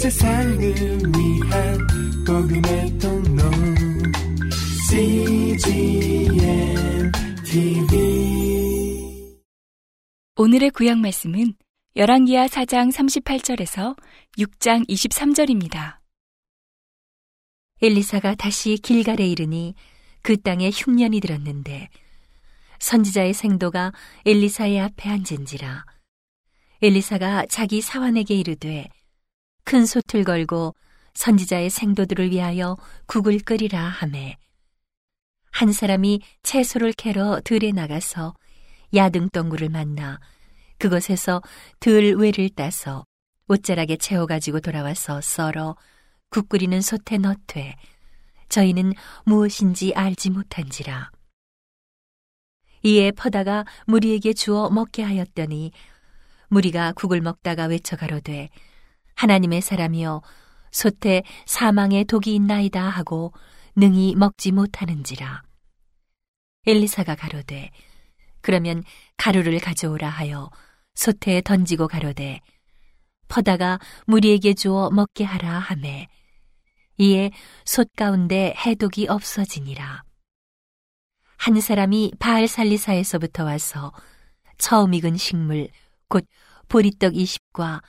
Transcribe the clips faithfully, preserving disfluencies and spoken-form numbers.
세상을 위한 복음의 통로 씨지엔 티비. 오늘의 구약 말씀은 열왕기하 사 장 삼십팔 절에서 육 장 이십삼 절입니다. 엘리사가 다시 길갈에 이르니 그 땅에 흉년이 들었는데 선지자의 생도가 엘리사의 앞에 앉은지라. 엘리사가 자기 사환에게 이르되 큰 솥을 걸고 선지자의 생도들을 위하여 국을 끓이라 하매, 한 사람이 채소를 캐러 들에 나가서 야등덩굴을 만나 그것에서 들 외를 따서 옷자락에 채워가지고 돌아와서 썰어 국 끓이는 솥에 넣되 저희는 무엇인지 알지 못한지라. 이에 퍼다가 무리에게 주어 먹게 하였더니 무리가 국을 먹다가 외쳐가로되 하나님의 사람이여 솥에 사망의 독이 있나이다 하고 능히 먹지 못하는지라. 엘리사가 가로되 그러면 가루를 가져오라 하여 솥에 던지고 가로되 퍼다가 무리에게 주어 먹게 하라 하매, 이에 솥 가운데 해독이 없어지니라. 한 사람이 바알살리사에서부터 와서 처음 익은 식물 곧 보리떡 이십과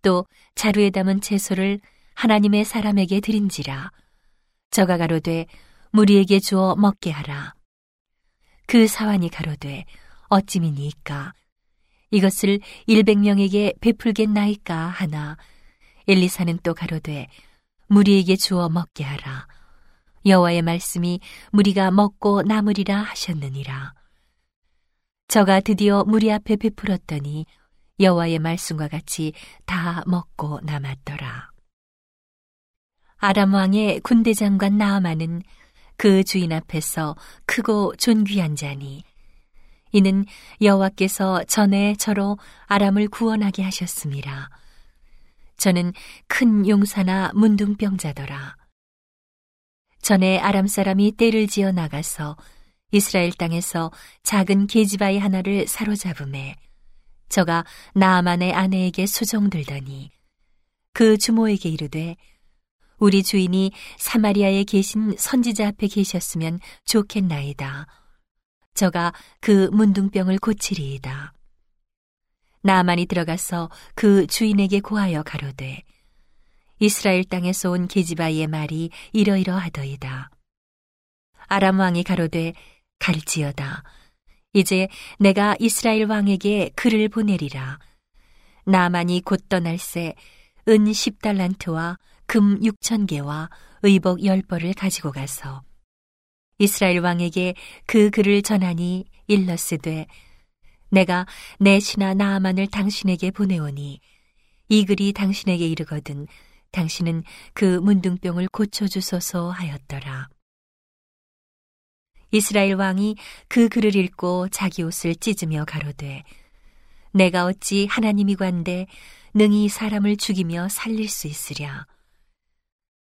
또 자루에 담은 채소를 하나님의 사람에게 드린지라. 저가 가로되 무리에게 주어 먹게 하라. 그 사환이 가로되 어찌미니이까? 이것을 일백 명에게 베풀겠나이까 하나, 엘리사는 또 가로되 무리에게 주어 먹게 하라. 여호와의 말씀이 무리가 먹고 남으리라 하셨느니라. 저가 드디어 무리 앞에 베풀었더니 여호와의 말씀과 같이 다 먹고 남았더라. 아람 왕의 군대장관 나아만은 그 주인 앞에서 크고 존귀한 자니, 이는 여호와께서 전에 저로 아람을 구원하게 하셨습니다. 저는 큰 용사나 문둥병자더라. 전에 아람 사람이 떼를 지어 나가서 이스라엘 땅에서 작은 계집아이 하나를 사로잡음에 저가 나아만의 아내에게 수종들더니 그 주모에게 이르되 우리 주인이 사마리아에 계신 선지자 앞에 계셨으면 좋겠나이다. 저가 그 문둥병을 고치리이다. 나아만이 들어가서 그 주인에게 고하여 가로되 이스라엘 땅에서 온 계집아이의 말이 이러이러하더이다. 아람 왕이 가로되 갈지어다. 이제 내가 이스라엘 왕에게 글을 보내리라. 나아만이 곧 떠날새 은 십 달란트와 금 육천 개와 의복 열 벌을 가지고 가서 이스라엘 왕에게 그 글을 전하니 일러쓰되 내가 내 신하 나아만을 당신에게 보내오니 이 글이 당신에게 이르거든 당신은 그 문둥병을 고쳐주소서 하였더라. 이스라엘 왕이 그 글을 읽고 자기 옷을 찢으며 가로되 내가 어찌 하나님이관데 능히 사람을 죽이며 살릴 수 있으랴.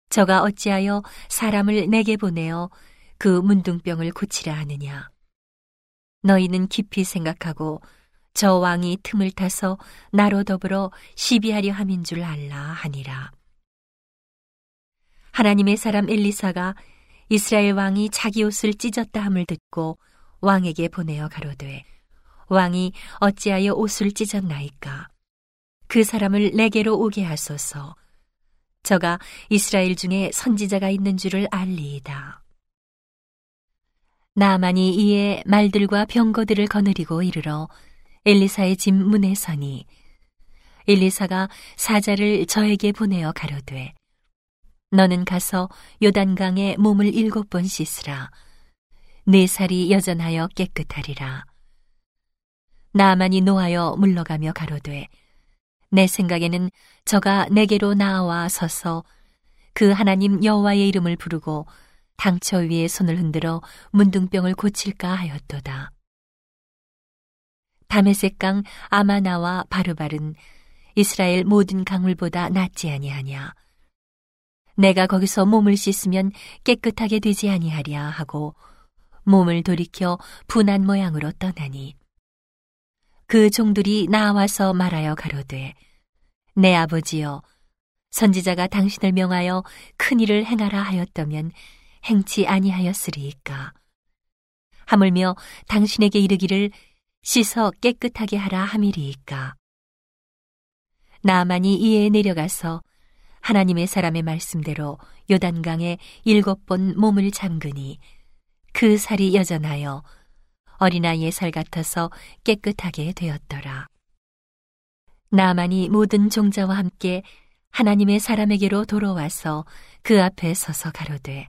저가 어찌하여 사람을 내게 보내어 그 문둥병을 고치라 하느냐. 너희는 깊이 생각하고 저 왕이 틈을 타서 나로 더불어 시비하려 함인 줄 알라 하니라. 하나님의 사람 엘리사가 이스라엘 왕이 자기 옷을 찢었다 함을 듣고 왕에게 보내어 가로되 왕이 어찌하여 옷을 찢었나이까? 그 사람을 내게로 오게 하소서. 저가 이스라엘 중에 선지자가 있는 줄을 알리이다. 나아만이 이에 말들과 병거들을 거느리고 이르러 엘리사의 집 문에 서니 엘리사가 사자를 저에게 보내어 가로되 너는 가서 요단강에 몸을 일곱 번 씻으라. 네 살이 여전하여 깨끗하리라. 나아만이 노하여 물러가며 가로되 내 생각에는 저가 내게로 나와 서서 그 하나님 여호와의 이름을 부르고 당처 위에 손을 흔들어 문둥병을 고칠까 하였도다. 다메섹강 아마나와 바르발은 이스라엘 모든 강물보다 낫지 아니하냐. 내가 거기서 몸을 씻으면 깨끗하게 되지 아니하랴 하고 몸을 돌이켜 분한 모양으로 떠나니 그 종들이 나와서 말하여 가로되 내 아버지여 선지자가 당신을 명하여 큰 일을 행하라 하였다면 행치 아니하였으리이까. 하물며 당신에게 이르기를 씻어 깨끗하게 하라 함이리이까. 나아만이 이에 내려가서 하나님의 사람의 말씀대로 요단강에 일곱 번 몸을 잠그니 그 살이 여전하여 어린아이의 살 같아서 깨끗하게 되었더라. 나아만이 모든 종자와 함께 하나님의 사람에게로 돌아와서 그 앞에 서서 가로되,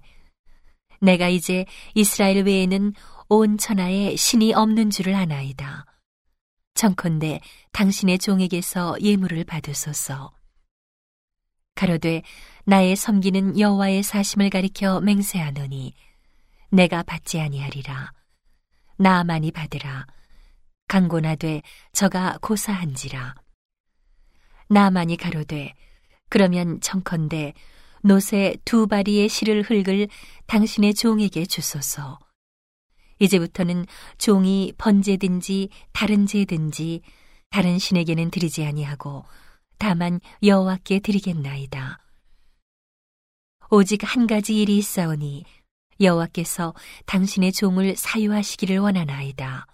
내가 이제 이스라엘 외에는 온 천하에 신이 없는 줄을 아나이다. 청컨대 당신의 종에게서 예물을 받으소서. 가로되, 나의 섬기는 여호와의 사심을 가리켜 맹세하노니 내가 받지 아니하리라. 나아만이 받으라. 강고나되 저가 고사한지라. 나아만이 가로되, 그러면 청컨대 노새 두 바리의 실을 흙을 당신의 종에게 주소서. 이제부터는 종이 번제든지 다른 제든지 다른 신에게는 드리지 아니하고 다만 여호와께 드리겠나이다. 오직 한 가지 일이 있사오니 여호와께서 당신의 종을 사유하시기를 원하나이다.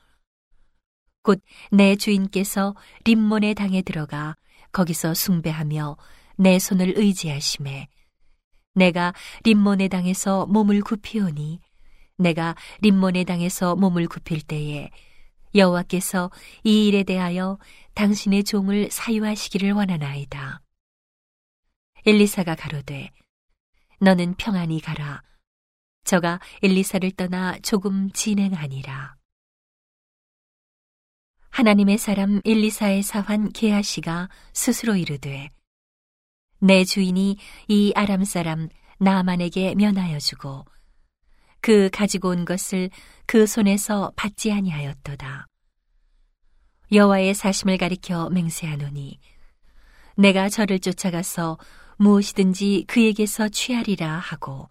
곧 내 주인께서 림몬의 당에 들어가 거기서 숭배하며 내 손을 의지하심에 내가 림몬의 당에서 몸을 굽히오니 내가 림몬의 당에서 몸을 굽힐 때에 여호와께서 이 일에 대하여 당신의 종을 사유하시기를 원하나이다. 엘리사가 가로되, 너는 평안히 가라. 저가 엘리사를 떠나 조금 진행하니라. 하나님의 사람 엘리사의 사환 게하시가 스스로 이르되, 내 주인이 이 아람 사람 나아만에게 면하여 주고 그 가지고 온 것을 그 손에서 받지 아니하였도다. 여호와의 사심을 가리켜 맹세하노니 내가 저를 쫓아가서 무엇이든지 그에게서 취하리라 하고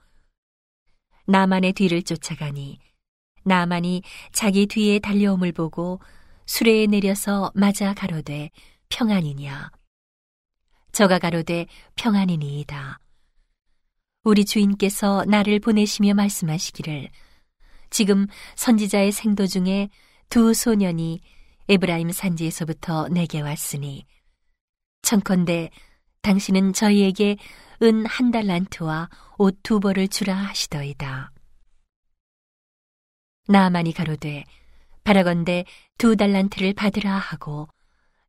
나만의 뒤를 쫓아가니 나만이 자기 뒤에 달려옴을 보고 수레에 내려서 맞아 가로되, 평안이냐? 저가 가로되, 평안이니이다. 우리 주인께서 나를 보내시며 말씀하시기를, 지금 선지자의 생도 중에 두 소년이 에브라임 산지에서부터 내게 왔으니 청컨대 당신은 저희에게 은 한 달란트와 옷 두 벌을 주라 하시더이다. 나아만이 가로되, 바라건대 두 달란트를 받으라 하고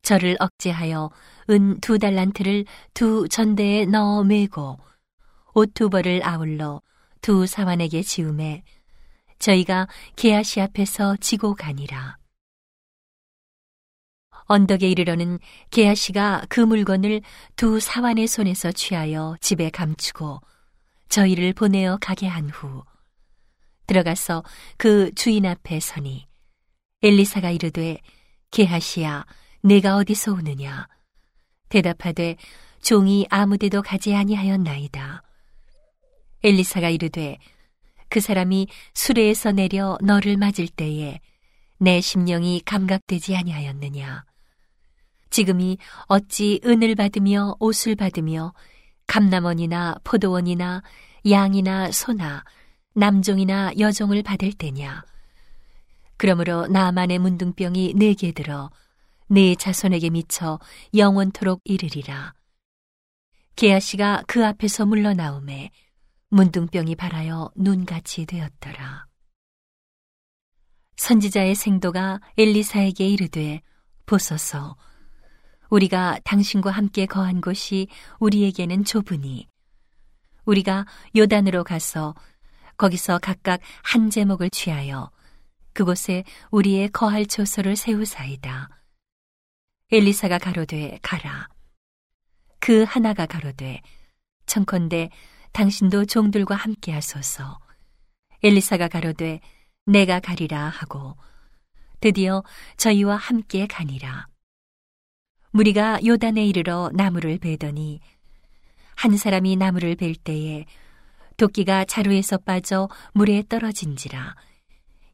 저를 억제하여 은 두 달란트를 두 전대에 넣어 메고 옷 두 벌을 아울러 두 사환에게 지우매 저희가 게하시 앞에서 지고 가니라. 언덕에 이르러는 게하시가 그 물건을 두 사환의 손에서 취하여 집에 감추고 저희를 보내어 가게 한 후 들어가서 그 주인 앞에 서니 엘리사가 이르되, 게하시야, 네가 어디서 오느냐? 대답하되, 종이 아무데도 가지 아니하였나이다. 엘리사가 이르되, 그 사람이 수레에서 내려 너를 맞을 때에 내 심령이 감각되지 아니하였느냐? 지금이 어찌 은을 받으며 옷을 받으며 감람원이나 포도원이나 양이나 소나 남종이나 여종을 받을 때냐? 그러므로 나만의 문둥병이 네게 들어 네 자손에게 미쳐 영원토록 이르리라. 게하시가 그 앞에서 물러나오매 문둥병이 발하여 눈같이 되었더라. 선지자의 생도가 엘리사에게 이르되, 보소서, 우리가 당신과 함께 거한 곳이 우리에게는 좁으니 우리가 요단으로 가서 거기서 각각 한 제목을 취하여 그곳에 우리의 거할 초소를 세우사이다. 엘리사가 가로되, 가라. 그 하나가 가로되, 청컨대 당신도 종들과 함께 하소서. 엘리사가 가로되, 내가 가리라 하고 드디어 저희와 함께 가니라. 무리가 요단에 이르러 나무를 베더니 한 사람이 나무를 벨 때에 도끼가 자루에서 빠져 물에 떨어진지라.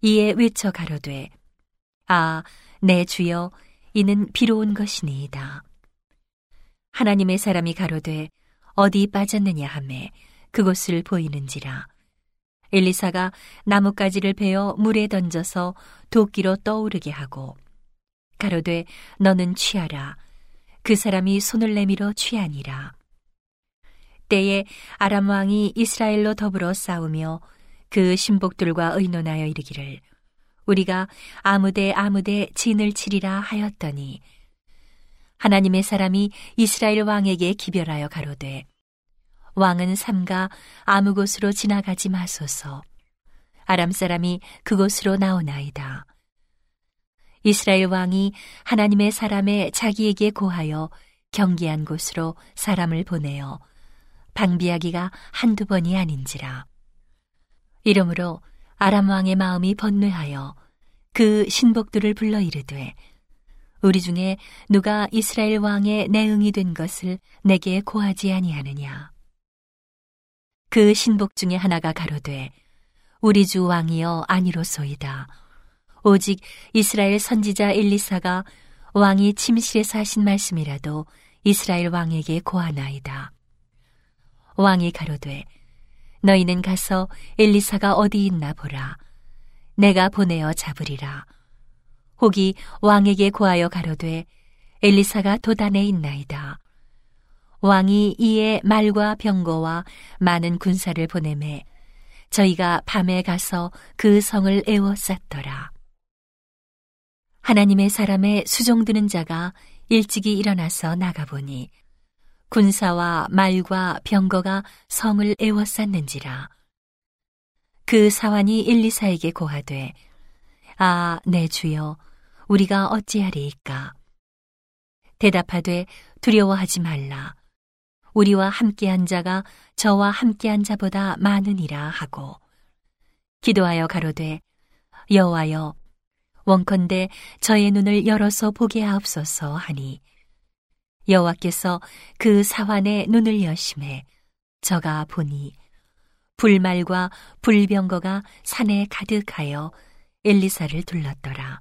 이에 외쳐 가로되, 아, 내 주여, 이는 비로 온 것이니이다. 하나님의 사람이 가로되, 어디 빠졌느냐 하매 그곳을 보이는지라. 엘리사가 나뭇가지를 베어 물에 던져서 도끼로 떠오르게 하고 가로되 너는 취하라. 그 사람이 손을 내밀어 취하니라. 때에 아람 왕이 이스라엘로 더불어 싸우며 그 신복들과 의논하여 이르기를 우리가 아무데 아무데 진을 치리라 하였더니 하나님의 사람이 이스라엘 왕에게 기별하여 가로되 왕은 삼가 아무 곳으로 지나가지 마소서. 아람 사람이 그곳으로 나오나이다. 이스라엘 왕이 하나님의 사람에 자기에게 고하여 경계한 곳으로 사람을 보내어 방비하기가 한두 번이 아닌지라. 이러므로 아람 왕의 마음이 번뇌하여 그 신복들을 불러 이르되 우리 중에 누가 이스라엘 왕의 내응이 된 것을 내게 고하지 아니하느냐. 그 신복 중에 하나가 가로되 우리 주 왕이여 아니로소이다. 오직 이스라엘 선지자 엘리사가 왕이 침실에서 하신 말씀이라도 이스라엘 왕에게 고하나이다. 왕이 가로되 너희는 가서 엘리사가 어디 있나 보라. 내가 보내어 잡으리라. 혹이 왕에게 고하여 가로되 엘리사가 도단에 있나이다. 왕이 이에 말과 병거와 많은 군사를 보내매 저희가 밤에 가서 그 성을 에워쌌더라. 하나님의 사람의 수종드는 자가 일찍이 일어나서 나가보니 군사와 말과 병거가 성을 에워쌌는지라. 그 사환이 엘리사에게 고하되 아, 내 주여, 우리가 어찌하리이까. 대답하되 두려워하지 말라. 우리와 함께한 자가 저와 함께한 자보다 많으니라 하고 기도하여 가로되 여호와여, 원컨대 저의 눈을 열어서 보게 하옵소서 하니 여호와께서 그 사환의 눈을 여심해 저가 보니 불말과 불병거가 산에 가득하여 엘리사를 둘렀더라.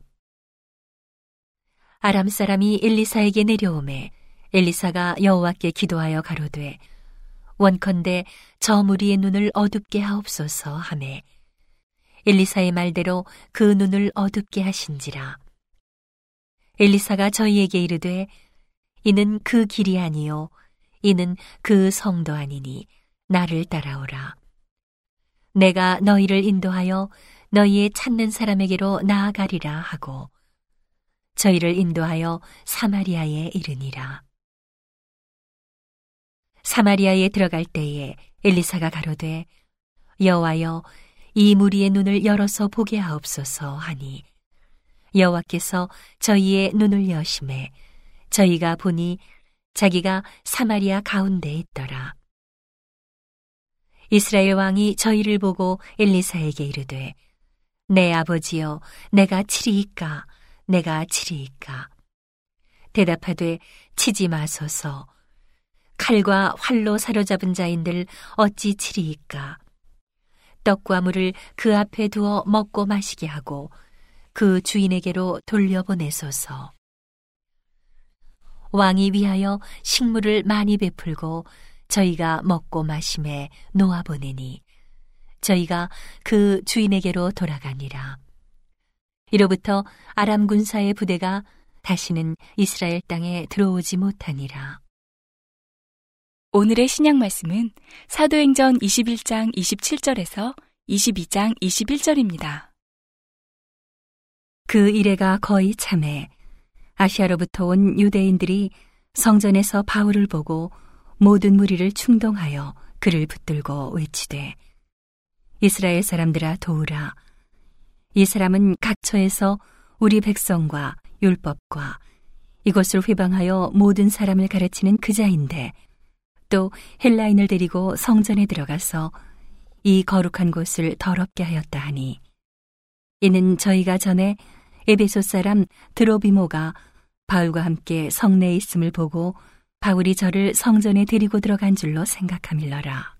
아람 사람이 엘리사에게 내려오매 엘리사가 여호와께 기도하여 가로되 원컨대 저 무리의 눈을 어둡게 하옵소서 하매 엘리사의 말대로 그 눈을 어둡게 하신지라. 엘리사가 저희에게 이르되 이는 그 길이 아니요 이는 그 성도 아니니 나를 따라오라. 내가 너희를 인도하여 너희의 찾는 사람에게로 나아가리라 하고 저희를 인도하여 사마리아에 이르니라. 사마리아에 들어갈 때에 엘리사가 가로되 여호와여, 이 무리의 눈을 열어서 보게 하옵소서 하니 여호와께서 저희의 눈을 여심해 저희가 보니 자기가 사마리아 가운데 있더라. 이스라엘 왕이 저희를 보고 엘리사에게 이르되 내 아버지여, 내가 치리이까. 내가 치리이까. 대답하되 치지 마소서. 칼과 활로 사로잡은 자인들 어찌 치리이까. 떡과 물을 그 앞에 두어 먹고 마시게 하고 그 주인에게로 돌려보내소서. 왕이 위하여 식물을 많이 베풀고 저희가 먹고 마심에 놓아보내니 저희가 그 주인에게로 돌아가니라. 이로부터 아람 군사의 부대가 다시는 이스라엘 땅에 들어오지 못하니라. 오늘의 신약 말씀은 사도행전 이십일 장 이십칠 절에서 이십이 장 이십일 절입니다. 그 이래가 거의 참해 아시아로부터 온 유대인들이 성전에서 바울을 보고 모든 무리를 충동하여 그를 붙들고 외치되 이스라엘 사람들아 도우라. 이 사람은 각처에서 우리 백성과 율법과 이것을 회방하여 모든 사람을 가르치는 그자인데 또 헬라인을 데리고 성전에 들어가서 이 거룩한 곳을 더럽게 하였다 하니 이는 저희가 전에 에베소 사람 드로비모가 바울과 함께 성내에 있음을 보고 바울이 저를 성전에 데리고 들어간 줄로 생각함일러라.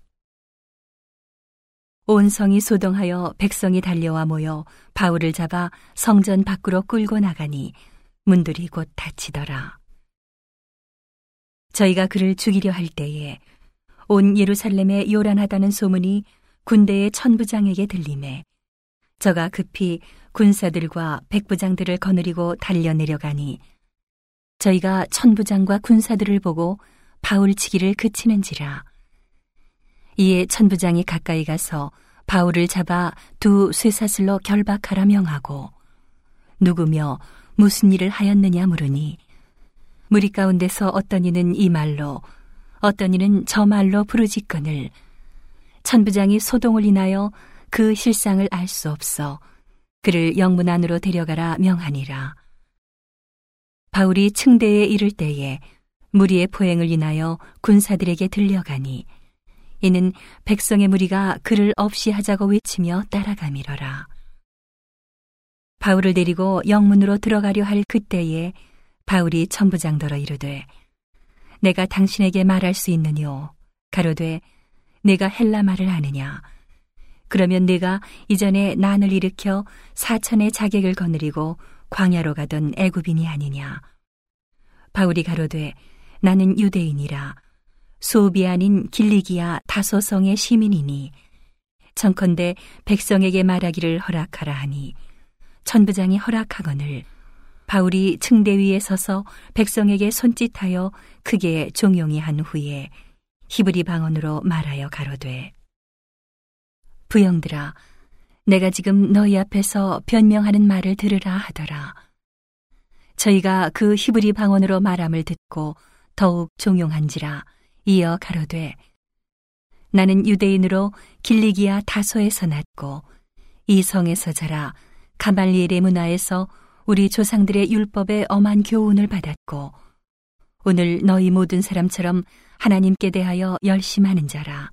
온 성이 소동하여 백성이 달려와 모여 바울을 잡아 성전 밖으로 끌고 나가니 문들이 곧 닫히더라. 저희가 그를 죽이려 할 때에 온 예루살렘에 요란하다는 소문이 군대의 천부장에게 들리매 저가 급히 군사들과 백부장들을 거느리고 달려 내려가니 저희가 천부장과 군사들을 보고 바울치기를 그치는지라. 이에 천부장이 가까이 가서 바울을 잡아 두 쇠사슬로 결박하라 명하고 누구며 무슨 일을 하였느냐 물으니 무리 가운데서 어떤 이는 이 말로 어떤 이는 저 말로 부르짖거늘 천부장이 소동을 인하여 그 실상을 알 수 없어 그를 영문 안으로 데려가라 명하니라. 바울이 층대에 이를 때에 무리의 포행을 인하여 군사들에게 들려가니 이는 백성의 무리가 그를 없이 하자고 외치며 따라가미러라. 바울을 데리고 영문으로 들어가려 할 그때에 바울이 천부장더러 이르되 내가 당신에게 말할 수 있느뇨 가로되 내가 헬라 말을 아느냐 그러면 내가 이전에 난을 일으켜 사천의 자객을 거느리고 광야로 가던 애굽인이 아니냐. 바울이 가로되 나는 유대인이라 수읍이 아닌 길리기아 다소성의 시민이니 청컨대 백성에게 말하기를 허락하라 하니 천부장이 허락하거늘 바울이 층대 위에 서서 백성에게 손짓하여 크게 종용이 한 후에 히브리 방언으로 말하여 가로되 부형들아 내가 지금 너희 앞에서 변명하는 말을 들으라 하더라. 저희가 그 히브리 방언으로 말함을 듣고 더욱 종용한지라. 이어 가로되 나는 유대인으로 길리기아 다소에서 났고 이 성에서 자라 가말리엘의 문화에서 우리 조상들의 율법에 엄한 교훈을 받았고 오늘 너희 모든 사람처럼 하나님께 대하여 열심하는 자라.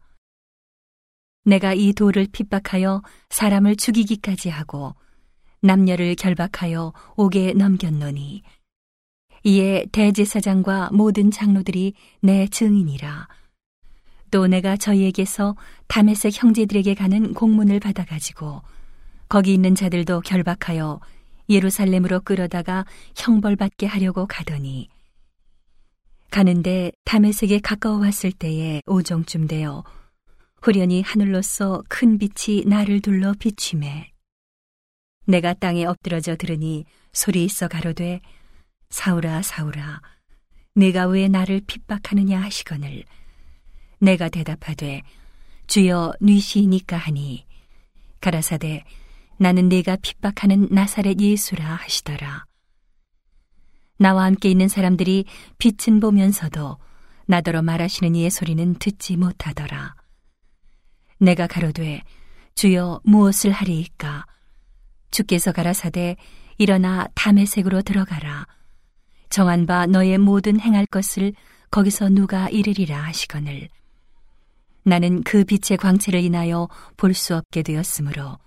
내가 이 돌을 핍박하여 사람을 죽이기까지 하고 남녀를 결박하여 옥에 넘겼노니 이에 대제사장과 모든 장로들이 내 증인이라. 또 내가 저희에게서 다메섹 형제들에게 가는 공문을 받아가지고 거기 있는 자들도 결박하여 예루살렘으로 끌어다가 형벌받게 하려고 가더니 가는데 다메섹에 가까워 왔을 때에 오정쯤 되어 후련히 하늘로서 큰 빛이 나를 둘러 비추매 내가 땅에 엎드러져 들으니 소리 있어 가로되 사울아 사울아 네가 왜 나를 핍박하느냐 하시거늘 내가 대답하되 주여 네 시이니까 하니 가라사대 나는 네가 핍박하는 나사렛 예수라 하시더라. 나와 함께 있는 사람들이 빛은 보면서도 나더러 말하시는 이의 소리는 듣지 못하더라. 내가 가로되 주여 무엇을 하리이까 주께서 가라사대 일어나 다메섹으로 들어가라 정한 바 너의 모든 행할 것을 거기서 누가 이르리라 하시거늘 나는 그 빛의 광채를 인하여 볼 수 없게 되었으므로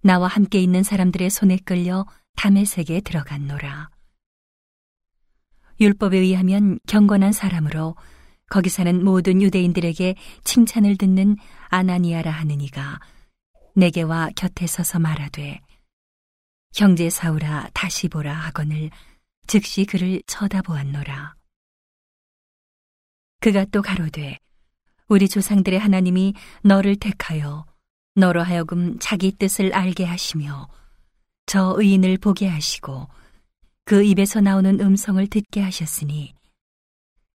나와 함께 있는 사람들의 손에 끌려 다메섹에 들어갔노라. 율법에 의하면 경건한 사람으로 거기 사는 모든 유대인들에게 칭찬을 듣는 아나니아라 하는 이가 내게 와 곁에 서서 말하되 형제 사울아 다시 보라 하거늘 즉시 그를 쳐다보았노라. 그가 또 가로되 우리 조상들의 하나님이 너를 택하여 너로 하여금 자기 뜻을 알게 하시며 저 의인을 보게 하시고 그 입에서 나오는 음성을 듣게 하셨으니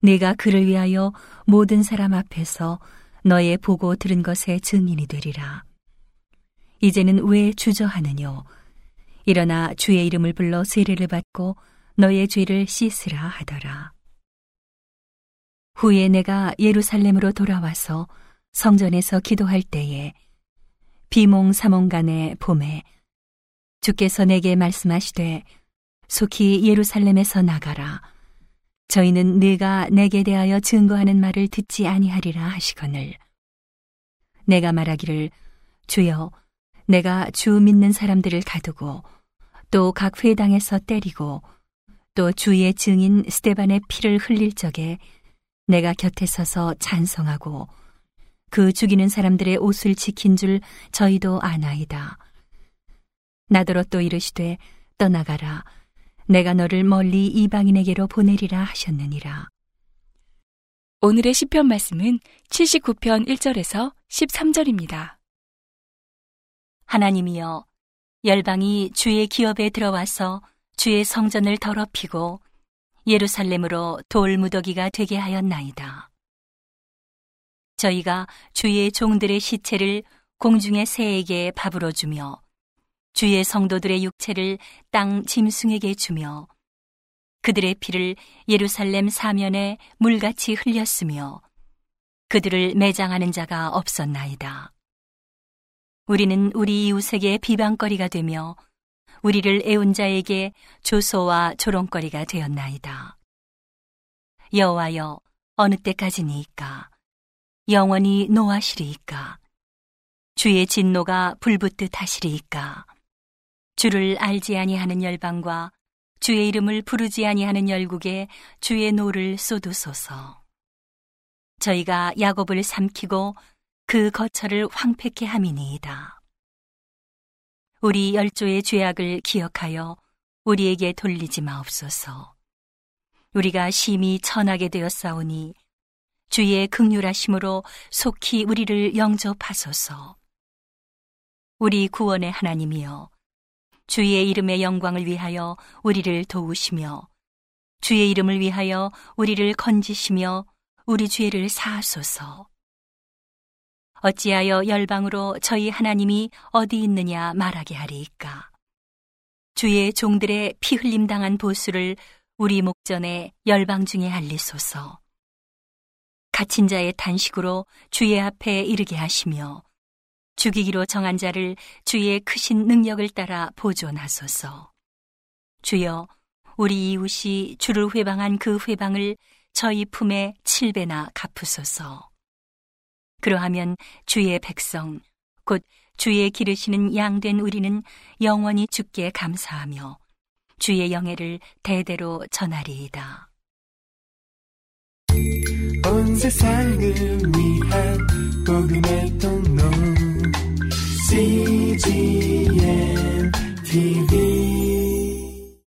네가 그를 위하여 모든 사람 앞에서 너의 보고 들은 것의 증인이 되리라. 이제는 왜 주저하느뇨 일어나 주의 이름을 불러 세례를 받고 너의 죄를 씻으라 하더라. 후에 내가 예루살렘으로 돌아와서 성전에서 기도할 때에 비몽사몽간에 봄에 주께서 내게 말씀하시되 속히 예루살렘에서 나가라. 저희는 네가 내게 대하여 증거하는 말을 듣지 아니하리라 하시거늘. 내가 말하기를 주여 내가 주 믿는 사람들을 가두고 또 각 회당에서 때리고 또 주의 증인 스데반의 피를 흘릴 적에 내가 곁에 서서 찬송하고 그 죽이는 사람들의 옷을 지킨 줄 저희도 아나이다. 나더러 또 이르시되 떠나가라. 내가 너를 멀리 이방인에게로 보내리라 하셨느니라. 오늘의 시편 말씀은 칠십구 편 일 절에서 십삼 절입니다. 하나님이여, 열방이 주의 기업에 들어와서 주의 성전을 더럽히고 예루살렘으로 돌무더기가 되게 하였나이다. 저희가 주의 종들의 시체를 공중의 새에게 밥으로 주며 주의 성도들의 육체를 땅 짐승에게 주며 그들의 피를 예루살렘 사면에 물같이 흘렸으며 그들을 매장하는 자가 없었나이다. 우리는 우리 이웃에게 비방거리가 되며 우리를 애운 자에게 조소와 조롱거리가 되었나이다. 여호와여, 어느 때까지니이까? 영원히 노하시리이까? 주의 진노가 불붙듯 하시리이까? 주를 알지 아니하는 열방과 주의 이름을 부르지 아니하는 열국에 주의 노를 쏟으소서. 저희가 야곱을 삼키고 그 거처를 황폐케 함이니이다. 우리 열조의 죄악을 기억하여 우리에게 돌리지 마옵소서. 우리가 심히 천하게 되었사오니 주의 긍휼하심으로 속히 우리를 영접하소서. 우리 구원의 하나님이여, 주의 이름의 영광을 위하여 우리를 도우시며 주의 이름을 위하여 우리를 건지시며 우리 죄를 사하소서. 어찌하여 열방으로 저희 하나님이 어디 있느냐 말하게 하리이까? 주의 종들의 피 흘림 당한 보수를 우리 목전에 열방 중에 알리소서. 갇힌 자의 탄식으로 주의 앞에 이르게 하시며 죽이기로 정한 자를 주의 크신 능력을 따라 보존하소서. 주여, 우리 이웃이 주를 회방한 그 회방을 저희 품에 칠 배나 갚으소서. 그러하면 주의 백성, 곧 주의 기르시는 양된 우리는 영원히 주께 감사하며 주의 영예를 대대로 전하리이다. 온 세상을 위한 복음의 통로 씨지엔 티비